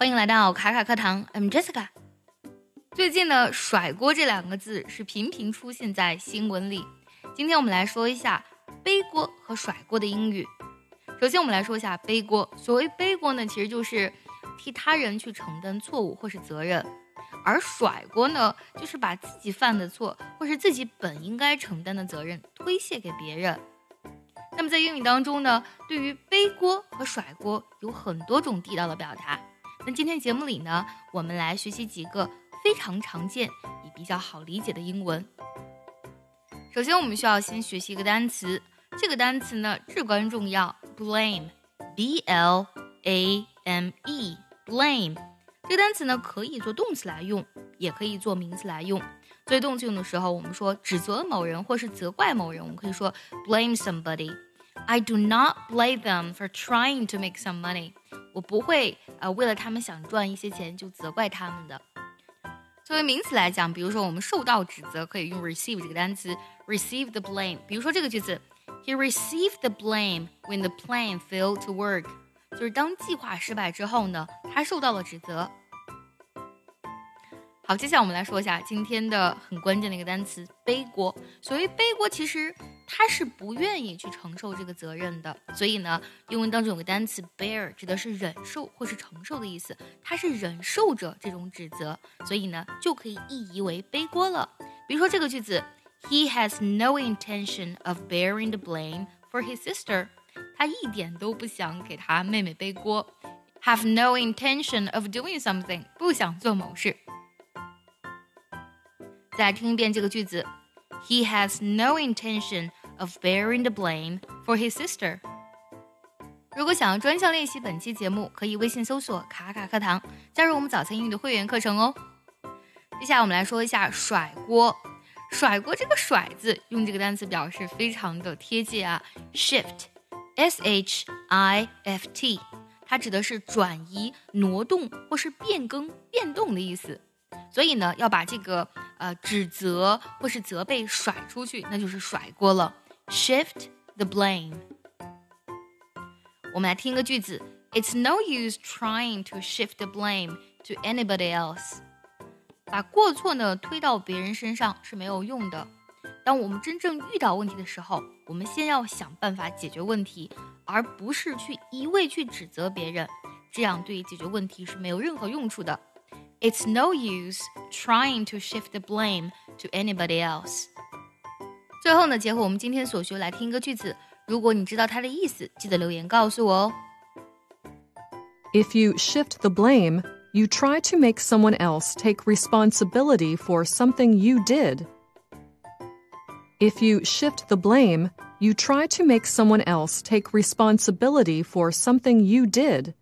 欢迎来到卡卡课堂 ，I'm Jessica。最近呢，甩锅这两个字是频频出现在新闻里。今天我们来说一下背锅和甩锅的英语。首先我们来说一下背锅。所谓背锅呢，其实就是替他人去承担错误或是责任。而甩锅呢，就是把自己犯的错或是自己本应该承担的责任推卸给别人。那么在英语当中呢，对于背锅和甩锅有很多种地道的表达。那今天节目里呢，我们来学习几个非常常见也比较好理解的英文。首先我们需要先学习一个单词，这个单词呢至关重要， blame， B-L-A-M-E， blame。 这个单词呢可以做动词来用，也可以做名词来用。所以动词用的时候，我们说指责某人或是责怪某人，我们可以说 blame somebody。 I do not blame them for trying to make some money。我不会为了他们想赚一些钱就责怪他们的。作为名词来讲，比如说我们受到指责可以用 receive 这个单词， receive the blame。 比如说这个句子 He received the blame when the plan failed to work， 就是当计划失败之后呢，他受到了指责。好，接下来我们来说一下今天的很关键的一个单词，背锅。所谓背锅，其实他是不愿意去承受这个责任的，所以呢，英文当中有个单词 bear， 指的是忍受或是承受的意思，他是忍受着这种指责，所以呢，就可以意译为背锅了。比如说这个句子 ，He has no intention of bearing the blame for his sister， 他一点都不想给他妹妹背锅。Have no intention of doing something， 不想做某事。再听一遍这个句子 He has no intention of bearing the blame for his sister。 如果想要专项练习本期节目，可以微信搜索卡卡课堂，加入我们早餐英语的会员课程哦。接下来我们来说一下甩锅。甩锅这个甩字用这个单词表示非常的贴切啊， shift， S-H-I-F-T， 它指的是转移、挪动或是变更、变动的意思。所以呢，要把这个指责或是责备甩出去，那就是甩锅了。 Shift the blame。 我们来听一个句子， It's no use trying to shift the blame to anybody else。 把过错呢推到别人身上是没有用的。当我们真正遇到问题的时候，我们先要想办法解决问题，而不是去一味去指责别人，这样对解决问题是没有任何用处的。It's no use trying to shift the blame to anybody else。 最后呢，结合我们今天所学来听一个句子，如果你知道它的意思，记得留言告诉我哦。 If you shift the blame, you try to make someone else take responsibility for something you did. If you shift the blame, you try to make someone else take responsibility for something you did.